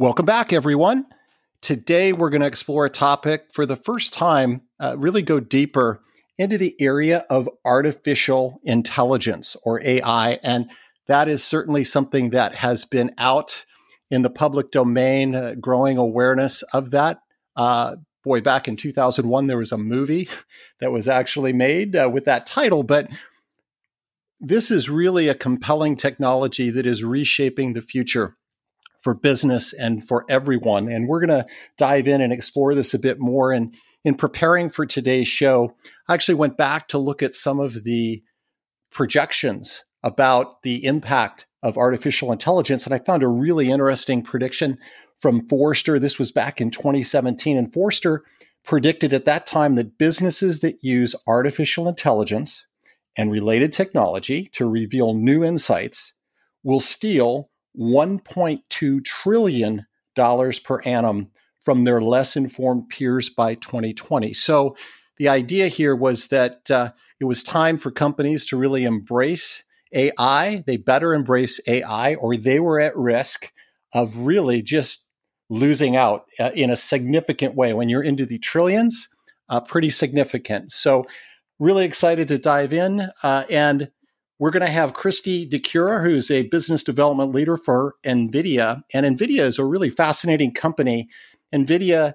Welcome back, everyone. Today, we're going to explore a topic for the first time, really go deeper into the area of artificial intelligence or AI. And that is certainly something that has been out in the public domain, growing awareness of that. Back in 2001, there was a movie that was actually made with that title. But this is really a compelling technology that is reshaping the future for business and for everyone. And we're going to dive in and explore this a bit more. And in preparing for today's show, I actually went back to look at some of the projections about the impact of artificial intelligence. And I found a really interesting prediction from Forrester. This was back in 2017. And Forrester predicted at that time that businesses that use artificial intelligence and related technology to reveal new insights will steal $1.2 trillion per annum from their less informed peers by 2020. So the idea here was that it was time for companies to really embrace AI. They better embrace AI, or they were at risk of really just losing out in a significant way. When you're into the trillions, pretty significant. So really excited to dive in and we're going to have Christy DeCura, who's a business development leader for NVIDIA. And NVIDIA is a really fascinating company. NVIDIA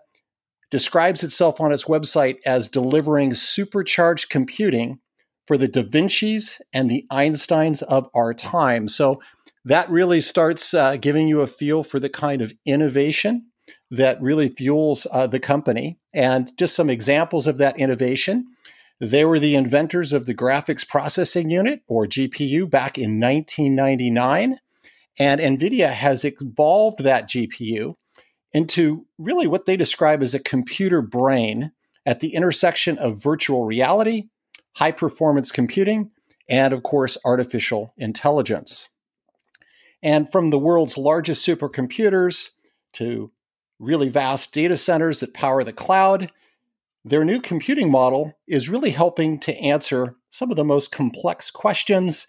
describes itself on its website as delivering supercharged computing for the Da Vinci's and the Einsteins of our time. So that really starts giving you a feel for the kind of innovation that really fuels the company. And just some examples of that innovation. They were the inventors of the graphics processing unit, or GPU, back in 1999. And NVIDIA has evolved that GPU into really what they describe as a computer brain at the intersection of virtual reality, high-performance computing, and, of course, artificial intelligence. And from the world's largest supercomputers to really vast data centers that power the cloud, their new computing model is really helping to answer some of the most complex questions,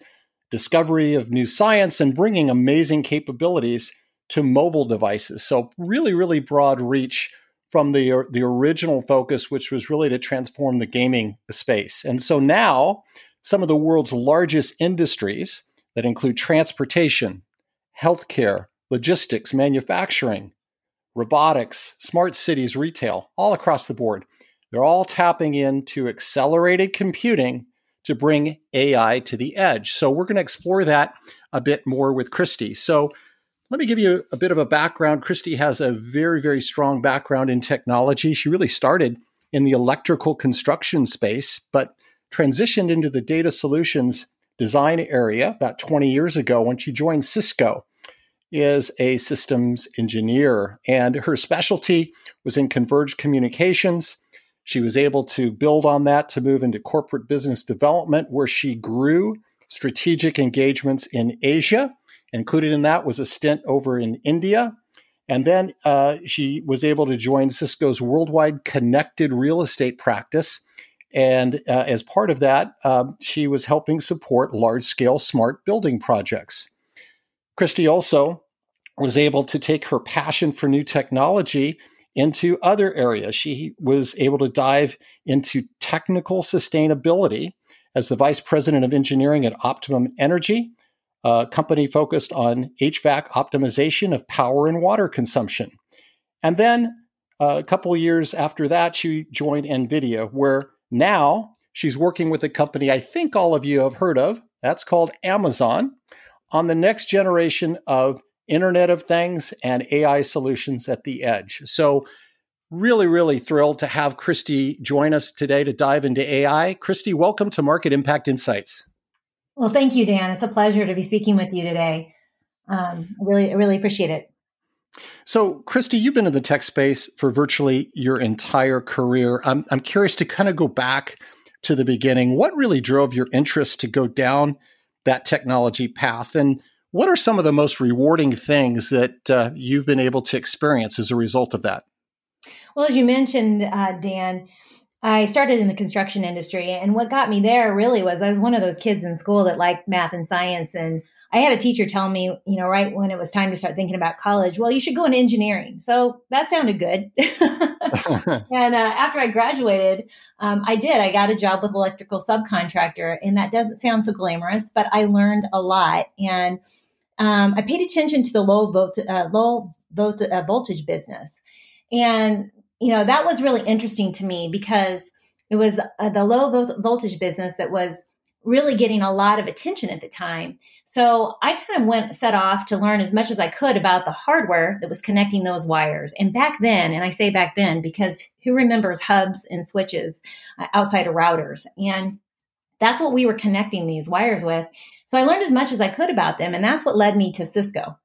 discovery of new science, and bringing amazing capabilities to mobile devices. So really, really broad reach from the original focus, which was really to transform the gaming space. And so now, some of the world's largest industries that include transportation, healthcare, logistics, manufacturing, robotics, smart cities, retail, all across the board, they're all tapping into accelerated computing to bring AI to the edge. So we're going to explore that a bit more with Christy. So let me give you a bit of a background. Christy has a very, very strong background in technology. She really started in the electrical construction space, but transitioned into the data solutions design area about 20 years ago when she joined Cisco as a systems engineer. And her specialty was in converged communications. She was able to build on that to move into corporate business development, where she grew strategic engagements in Asia. Included in that was a stint over in India. And then she was able to join Cisco's worldwide connected real estate practice. And as part of that, she was helping support large-scale smart building projects. Christy also was able to take her passion for new technology into other areas. She was able to dive into technical sustainability as the vice president of engineering at Optimum Energy, a company focused on HVAC optimization of power and water consumption. And then a couple of years after that, she joined NVIDIA, where now she's working with a company I think all of you have heard of, that's called Amazon, on the next generation of Internet of Things and AI solutions at the edge. So really, really thrilled to have Christy join us today to dive into AI. Christy, welcome to Market Impact Insights. Well, thank you, Dan. It's a pleasure to be speaking with you today. I really appreciate it. So, Christy, you've been in the tech space for virtually your entire career. I'm curious to kind of go back to the beginning. What really drove your interest to go down that technology path? And what are some of the most rewarding things that you've been able to experience as a result of that? Well, as you mentioned, Dan, I started in the construction industry. And what got me there really was I was one of those kids in school that liked math and science, and I had a teacher tell me, you know, right when it was time to start thinking about college, well, you should go into engineering. So that sounded good. And after I graduated, I got a job with an electrical subcontractor, and that doesn't sound so glamorous, but I learned a lot. And I paid attention to the low voltage business. And, you know, that was really interesting to me because it was the low voltage business that was really getting a lot of attention at the time. So I kind of set off to learn as much as I could about the hardware that was connecting those wires. And back then, and I say back then because who remembers hubs and switches outside of routers? And that's what we were connecting these wires with. So I learned as much as I could about them, and that's what led me to Cisco.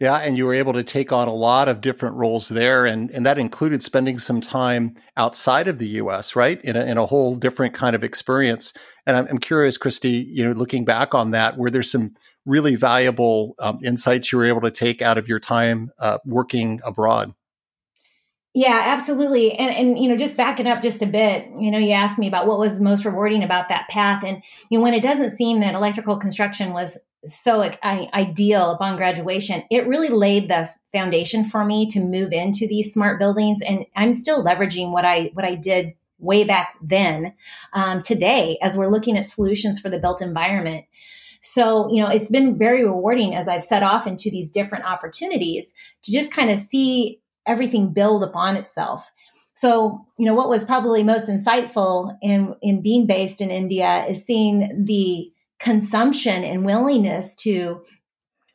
Yeah, and you were able to take on a lot of different roles there, and that included spending some time outside of the U.S., right, in a whole different kind of experience. And I'm curious, Christy, you know, looking back on that, were there some really valuable insights you were able to take out of your time working abroad? Yeah, absolutely. And, you know, just backing up just a bit, you know, you asked me about what was most rewarding about that path. And, you know, when it doesn't seem that electrical construction was so ideal upon graduation, it really laid the foundation for me to move into these smart buildings. And I'm still leveraging what I did way back then today as we're looking at solutions for the built environment. So, you know, it's been very rewarding as I've set off into these different opportunities to just kind of see everything build upon itself. So, you know, what was probably most insightful in being based in India is seeing the consumption and willingness to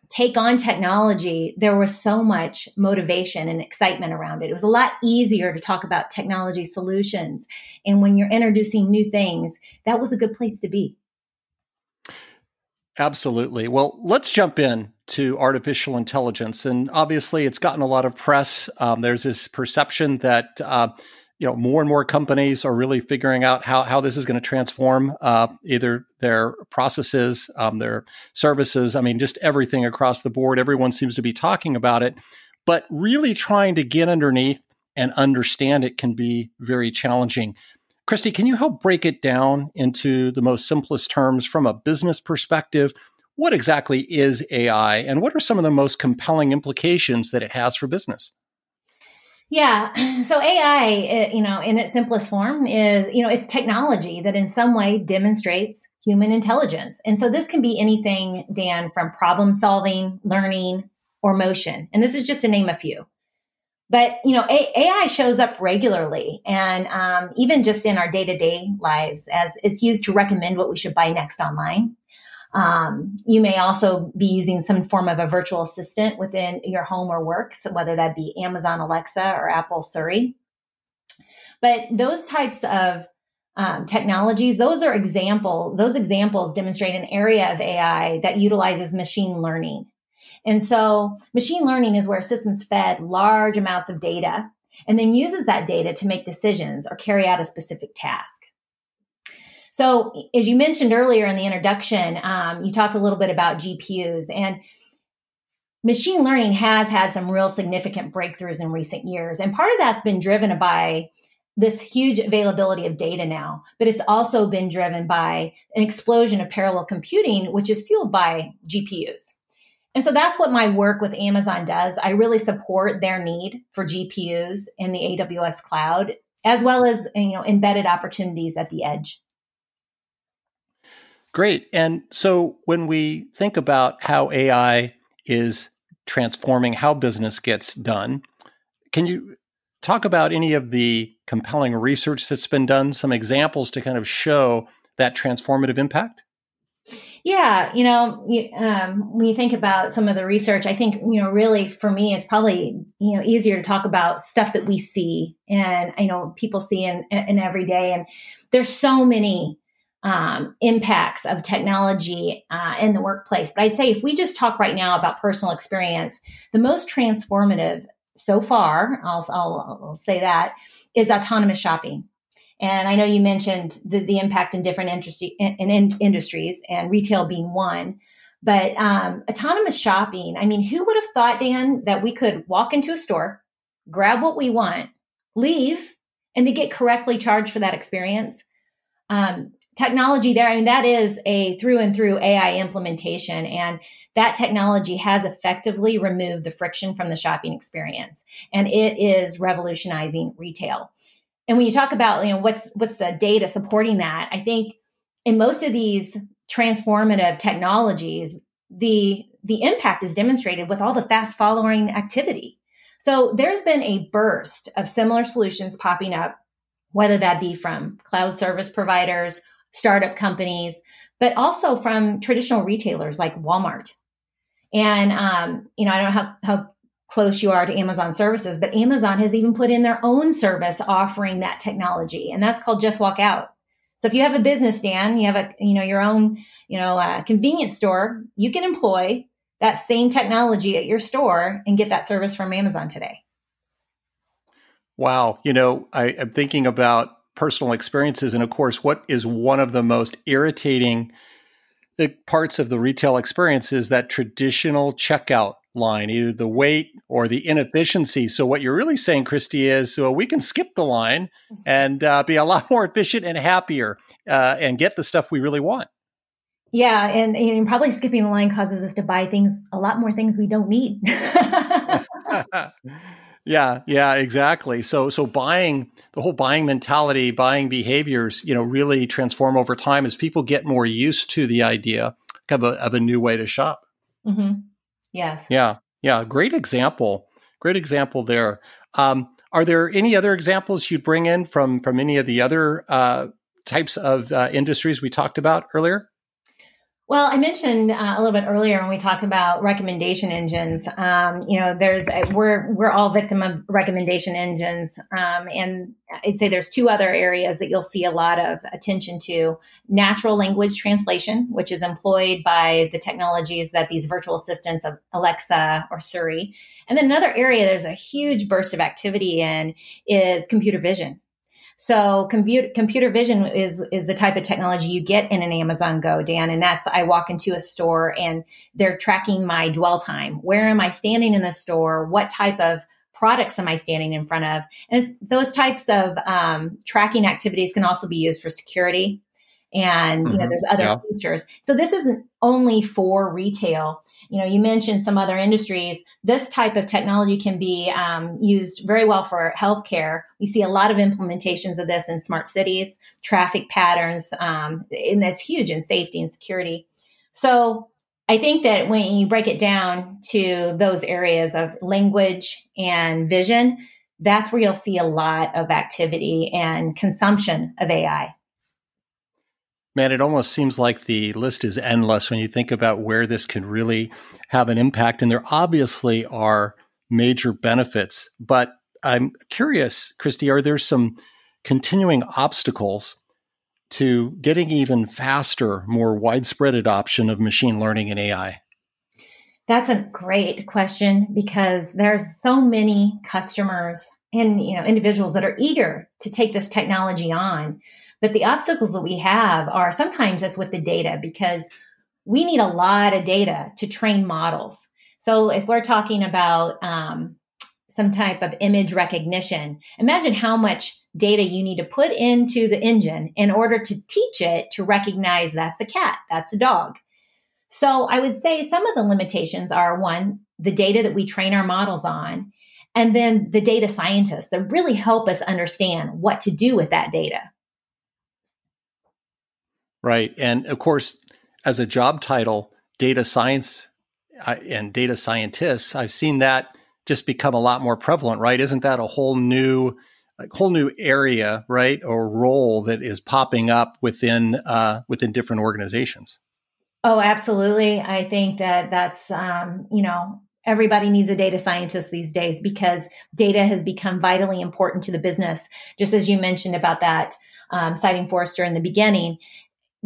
take on technology. There was so much motivation and excitement around it. It was a lot easier to talk about technology solutions. And when you're introducing new things, that was a good place to be. Absolutely. Well, let's jump in to artificial intelligence, and obviously, it's gotten a lot of press. There's this perception that you know, more and more companies are really figuring out how this is going to transform either their processes, their services. I mean, just everything across the board. Everyone seems to be talking about it, but really trying to get underneath and understand it can be very challenging. Christy, can you help break it down into the most simplest terms from a business perspective? What exactly is AI, and what are some of the most compelling implications that it has for business? Yeah, so AI, you know, in its simplest form is, you know, it's technology that in some way demonstrates human intelligence. And so this can be anything, Dan, from problem solving, learning, or motion. And this is just to name a few. But, you know, AI shows up regularly and even just in our day-to-day lives as it's used to recommend what we should buy next online. You may also be using some form of a virtual assistant within your home or work, so whether that be Amazon Alexa or Apple Siri. But those types of technologies, those examples demonstrate an area of AI that utilizes machine learning. And so machine learning is where systems fed large amounts of data and then uses that data to make decisions or carry out a specific task. So as you mentioned earlier in the introduction, you talked a little bit about GPUs, and machine learning has had some real significant breakthroughs in recent years. And part of that's been driven by this huge availability of data now, but it's also been driven by an explosion of parallel computing, which is fueled by GPUs. And so that's what my work with Amazon does. I really support their need for GPUs in the AWS cloud, as well as, you know, embedded opportunities at the edge. Great. And so when we think about how AI is transforming how business gets done, can you talk about any of the compelling research that's been done, some examples to kind of show that transformative impact? Yeah. You know, when you think about some of the research, I think, you know, really for me, it's probably, you know, easier to talk about stuff that we see and, you know, people see in every day. And there's so many impacts of technology in the workplace. But I'd say if we just talk right now about personal experience, the most transformative so far, I'll say that, is autonomous shopping. And I know you mentioned the impact in different industries and retail being one. But autonomous shopping, I mean, who would have thought, Dan, that we could walk into a store, grab what we want, leave, and to get correctly charged for that experience? Technology there, I mean, that is a through and through AI implementation. And that technology has effectively removed the friction from the shopping experience. And it is revolutionizing retail. And when you talk about, you know, what's the data supporting that, I think in most of these transformative technologies, the impact is demonstrated with all the fast following activity. So there's been a burst of similar solutions popping up, whether that be from cloud service providers, startup companies, but also from traditional retailers like Walmart. And, you know, I don't know how close you are to Amazon services, but Amazon has even put in their own service offering that technology, and that's called Just Walk Out. So if you have a business, Dan, you have a, you know, your own, you know, convenience store, you can employ that same technology at your store and get that service from Amazon today. Wow. You know, I'm thinking about personal experiences. And of course, what is one of the most irritating parts of the retail experience is that traditional checkout line, either the wait or the inefficiency. So what you're really saying, Christy, is so we can skip the line and be a lot more efficient and happier and get the stuff we really want. Yeah. And probably skipping the line causes us to buy things, a lot more things we don't need. Yeah, exactly. So buying, the whole buying mentality, buying behaviors, you know, really transform over time as people get more used to the idea of a new way to shop. Mm-hmm. Yes. Yeah. Great example there. Are there any other examples you'd bring in from any of the other types of industries we talked about earlier? Well, I mentioned a little bit earlier when we talked about recommendation engines. You know, we're all victim of recommendation engines, and I'd say there's two other areas that you'll see a lot of attention to: natural language translation, which is employed by the technologies that these virtual assistants of Alexa or Siri, and then another area there's a huge burst of activity in is computer vision. So computer vision is the type of technology you get in an Amazon Go, Dan. And that's, I walk into a store and they're tracking my dwell time. Where am I standing in the store? What type of products am I standing in front of? And it's, those types of tracking activities can also be used for security. And, you know, there's other features. So this isn't only for retail. You know, you mentioned some other industries. This type of technology can be used very well for healthcare. We see a lot of implementations of this in smart cities, traffic patterns, and that's huge in safety and security. So I think that when you break it down to those areas of language and vision, that's where you'll see a lot of activity and consumption of AI. Man, it almost seems like the list is endless when you think about where this can really have an impact. And there obviously are major benefits. But I'm curious, Christy, are there some continuing obstacles to getting even faster, more widespread adoption of machine learning and AI? That's a great question, because there's so many customers and, you know, individuals that are eager to take this technology on. But the obstacles that we have are sometimes it's with the data, because we need a lot of data to train models. So if we're talking about some type of image recognition, imagine how much data you need to put into the engine in order to teach it to recognize that's a cat, that's a dog. So I would say some of the limitations are, one, the data that we train our models on, and then the data scientists that really help us understand what to do with that data. Right. And of course, as a job title, data science and data scientists, I've seen that just become a lot more prevalent, right? Isn't that a whole new area, right, or role that is popping up within different organizations? Oh, absolutely. I think that's, you know, everybody needs a data scientist these days, because data has become vitally important to the business. Just as you mentioned about that, citing Forrester in the beginning,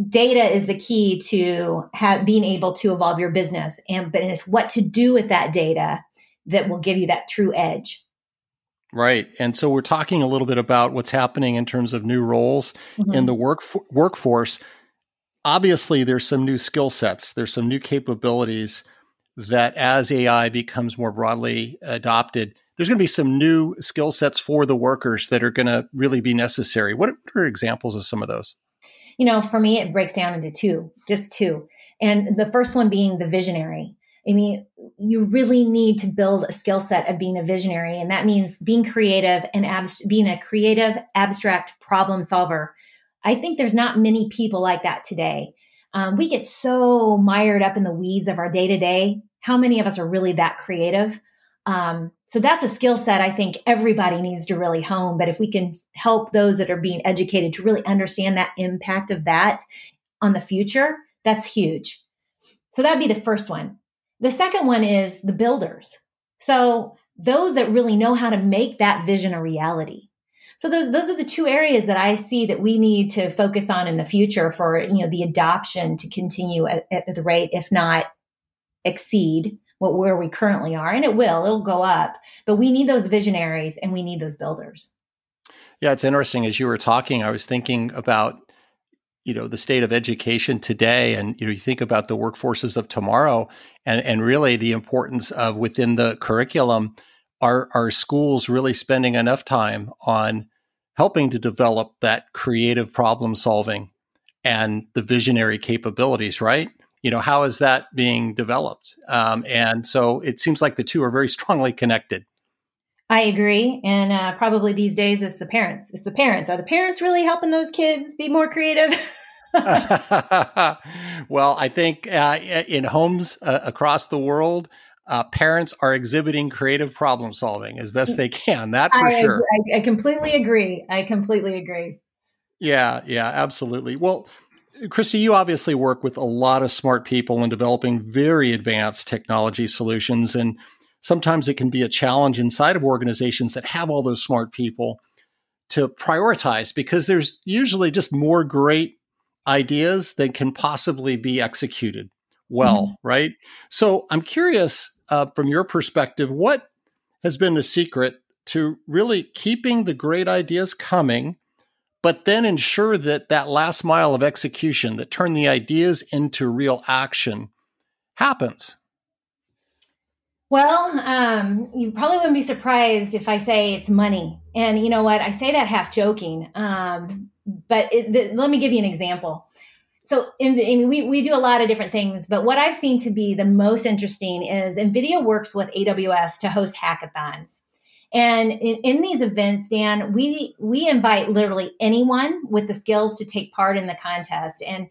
data is the key to being able to evolve your business. But it's what to do with that data that will give you that true edge. Right. And so we're talking a little bit about what's happening in terms of new roles in the workforce. Obviously, there's some new skill sets. There's some new capabilities that as AI becomes more broadly adopted, there's going to be some new skill sets for the workers that are going to really be necessary. What are examples of some of those? You know, for me, it breaks down into two. And the first one being the visionary. I mean, you really need to build a skill set of being a visionary. And that means being creative and being a creative, abstract problem solver. I think there's not many people like that today. We get so mired up in the weeds of our day-to-day. How many of us are really that creative? So that's a skill set I think everybody needs to really hone. But if we can help those that are being educated to really understand that impact of that on the future, that's huge. So that'd be the first one. The second one is the builders. So those that really know how to make that vision a reality. So those are the two areas that I see that we need to focus on in the future for, you know, the adoption to continue at the rate, if not exceed where we currently are. And it'll go up, but we need those visionaries and we need those builders. Yeah. It's interesting. As you were talking, I was thinking about, you know, the state of education today, and, you know, you think about the workforces of tomorrow and really the importance of within the curriculum, are schools really spending enough time on helping to develop that creative problem solving and the visionary capabilities, right? You know, how is that being developed? And so it seems like the two are very strongly connected. I agree. And probably these days it's the parents. Are the parents really helping those kids be more creative? Well, I think in homes across the world, parents are exhibiting creative problem solving as best they can. Sure. I completely agree. Yeah, absolutely. Well, Christy, you obviously work with a lot of smart people in developing very advanced technology solutions. And sometimes it can be a challenge inside of organizations that have all those smart people to prioritize, because there's usually just more great ideas than can possibly be executed well, right? So I'm curious, from your perspective, what has been the secret to really keeping the great ideas coming, but then ensure that that last mile of execution that turn the ideas into real action happens? Well, you probably wouldn't be surprised if I say it's money. And you know what? I say that half joking, but let me give you an example. So we do a lot of different things, but what I've seen to be the most interesting is NVIDIA works with AWS to host hackathons. And in these events, Dan, we invite literally anyone with the skills to take part in the contest. And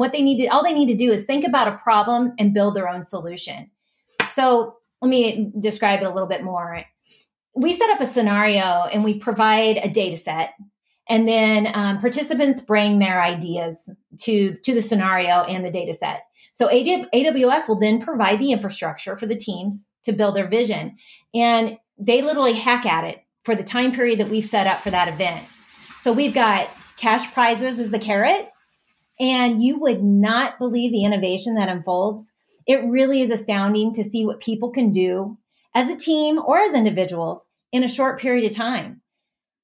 what they need to, all they need to do is think about a problem and build their own solution. So let me describe it a little bit more. We set up a scenario and we provide a data set, and then participants bring their ideas to the scenario and the data set. So AWS will then provide the infrastructure for the teams to build their vision. And they literally hack at it for the time period that we've set up for that event. So we've got cash prizes as the carrot, and you would not believe the innovation that unfolds. It really is astounding to see what people can do as a team or as individuals in a short period of time.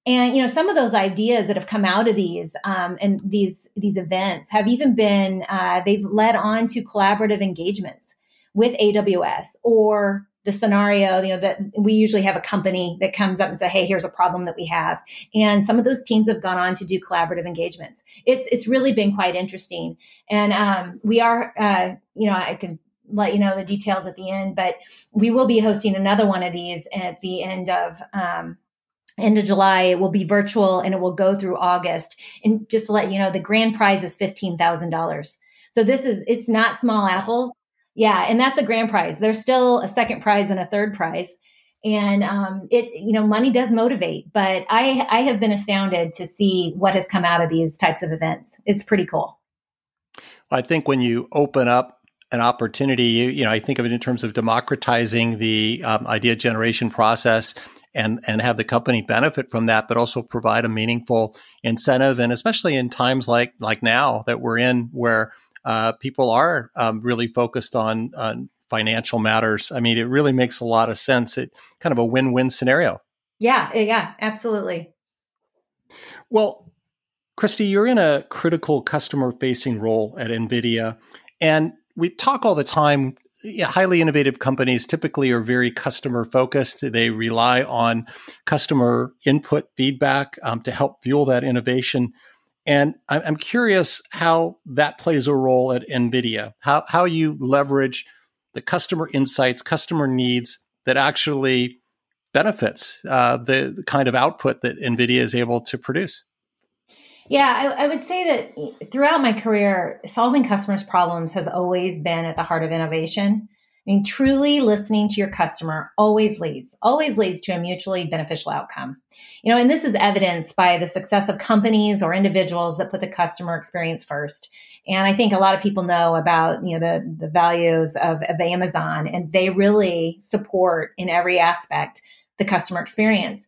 And, you know, some of those ideas that have come out of these and these events have even been, they've led on to collaborative engagements with AWS or the scenario, you know, that we usually have a company that comes up and say, hey, here's a problem that we have. And some of those teams have gone on to do collaborative engagements. It's really been quite interesting. And we are, you know, I can let you know the details at the end, but we will be hosting another one of these at the end of July. It will be virtual and it will go through August. And just to let you know, the grand prize is $15,000. So it's not small apples. Yeah. And that's the grand prize. There's still a second prize and a third prize. And money does motivate, but I have been astounded to see what has come out of these types of events. It's pretty cool. I think when you open up an opportunity, you know, I think of it in terms of democratizing the idea generation process and have the company benefit from that, but also provide a meaningful incentive. And especially in times like now that we're in, where people are really focused on financial matters. I mean, it really makes a lot of sense. It kind of a win-win scenario. Yeah, absolutely. Well, Christy, you're in a critical customer-facing role at NVIDIA, and we talk all the time. Highly innovative companies typically are very customer focused. They rely on customer input feedback to help fuel that innovation. And I'm curious how that plays a role at NVIDIA, how you leverage the customer insights, customer needs that actually benefits the kind of output that NVIDIA is able to produce. Yeah, I would say that throughout my career, solving customers' problems has always been at the heart of innovation. I mean, truly listening to your customer always leads to a mutually beneficial outcome. You know, and this is evidenced by the success of companies or individuals that put the customer experience first. And I think a lot of people know about, you know, the values of Amazon, and they really support in every aspect the customer experience.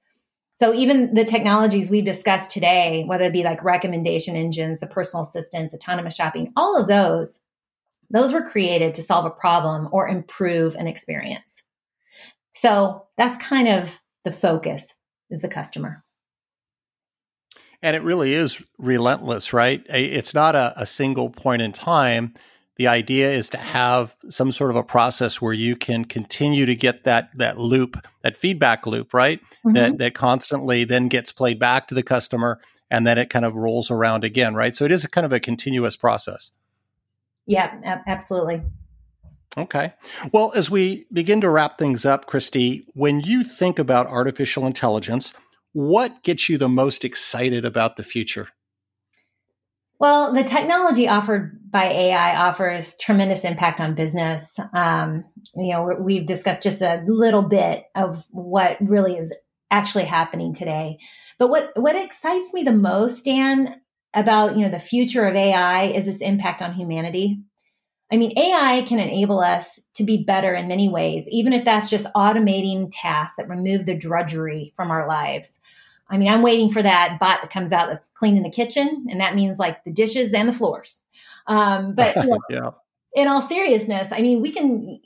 So even the technologies we discussed today, whether it be like recommendation engines, the personal assistants, autonomous shopping, all of those were created to solve a problem or improve an experience. So that's kind of the focus, is the customer. And it really is relentless, right? It's not a single point in time. The idea is to have some sort of a process where you can continue to get that loop, that feedback loop, right? Mm-hmm. That constantly then gets played back to the customer, and then it kind of rolls around again, right? So it is a kind of a continuous process. Yeah, absolutely. Okay. Well, as we begin to wrap things up, Christy, when you think about artificial intelligence, what gets you the most excited about the future? Well, the technology offered by AI offers tremendous impact on business. You know, we've discussed just a little bit of what really is actually happening today. But what excites me the most, Dan, about, you know, the future of AI is its impact on humanity. I mean, AI can enable us to be better in many ways, even if that's just automating tasks that remove the drudgery from our lives. I mean, I'm waiting for that bot that comes out that's cleaning the kitchen, and that means like the dishes and the floors. But you know, yeah. In all seriousness, I mean, we can,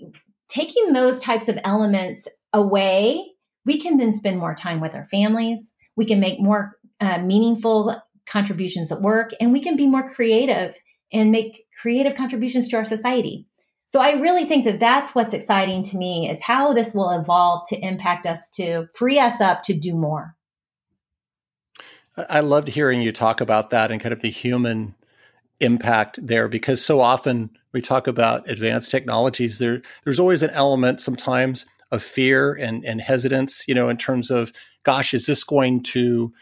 taking those types of elements away, we can then spend more time with our families. We can make more meaningful contributions at work, and we can be more creative and make creative contributions to our society. So I really think that that's what's exciting to me, is how this will evolve to impact us, to free us up to do more. I loved hearing you talk about that and kind of the human impact there, because so often we talk about advanced technologies. There's always an element sometimes of fear and hesitance, you know, in terms of, gosh, is this going to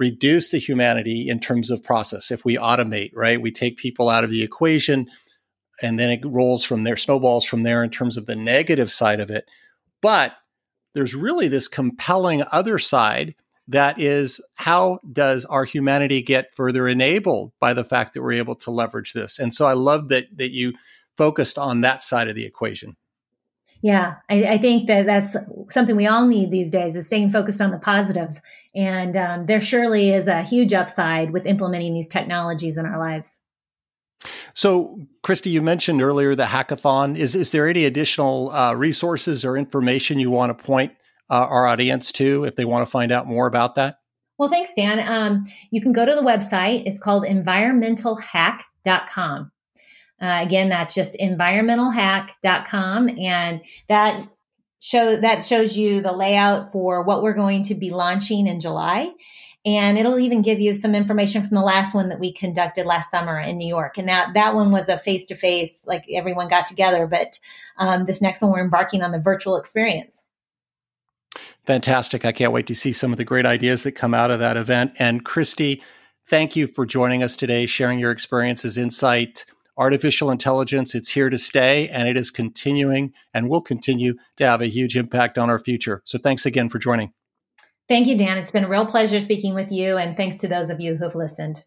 reduce the humanity in terms of process? If we automate, right, we take people out of the equation, and then it rolls from there, snowballs from there in terms of the negative side of it. But there's really this compelling other side. That is, how does our humanity get further enabled by the fact that we're able to leverage this? And so I love that you focused on that side of the equation. Yeah, I think that's something we all need these days, is staying focused on the positive. And there surely is a huge upside with implementing these technologies in our lives. So, Christy, you mentioned earlier the hackathon. Is there any additional resources or information you want to point our audience too, if they want to find out more about that? Well, thanks, Dan. You can go to the website. It's called environmentalhack.com. Again, that's just environmentalhack.com. And that shows you the layout for what we're going to be launching in July. And it'll even give you some information from the last one that we conducted last summer in New York. And that one was a face-to-face, like everyone got together. But this next one, we're embarking on the virtual experience. Fantastic. I can't wait to see some of the great ideas that come out of that event. And Christy, thank you for joining us today, sharing your experiences, insight. Artificial intelligence, it's here to stay, and it is continuing and will continue to have a huge impact on our future. So thanks again for joining. Thank you, Dan. It's been a real pleasure speaking with you, and thanks to those of you who have listened.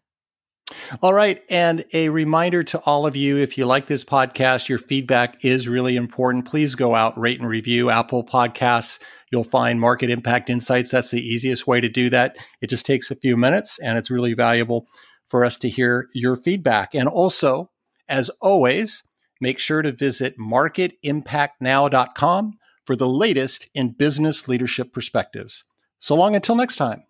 All right. And a reminder to all of you, if you like this podcast, your feedback is really important. Please go out, rate and review Apple Podcasts. You'll find Market Impact Insights. That's the easiest way to do that. It just takes a few minutes, and it's really valuable for us to hear your feedback. And also, as always, make sure to visit marketimpactnow.com for the latest in business leadership perspectives. So long until next time.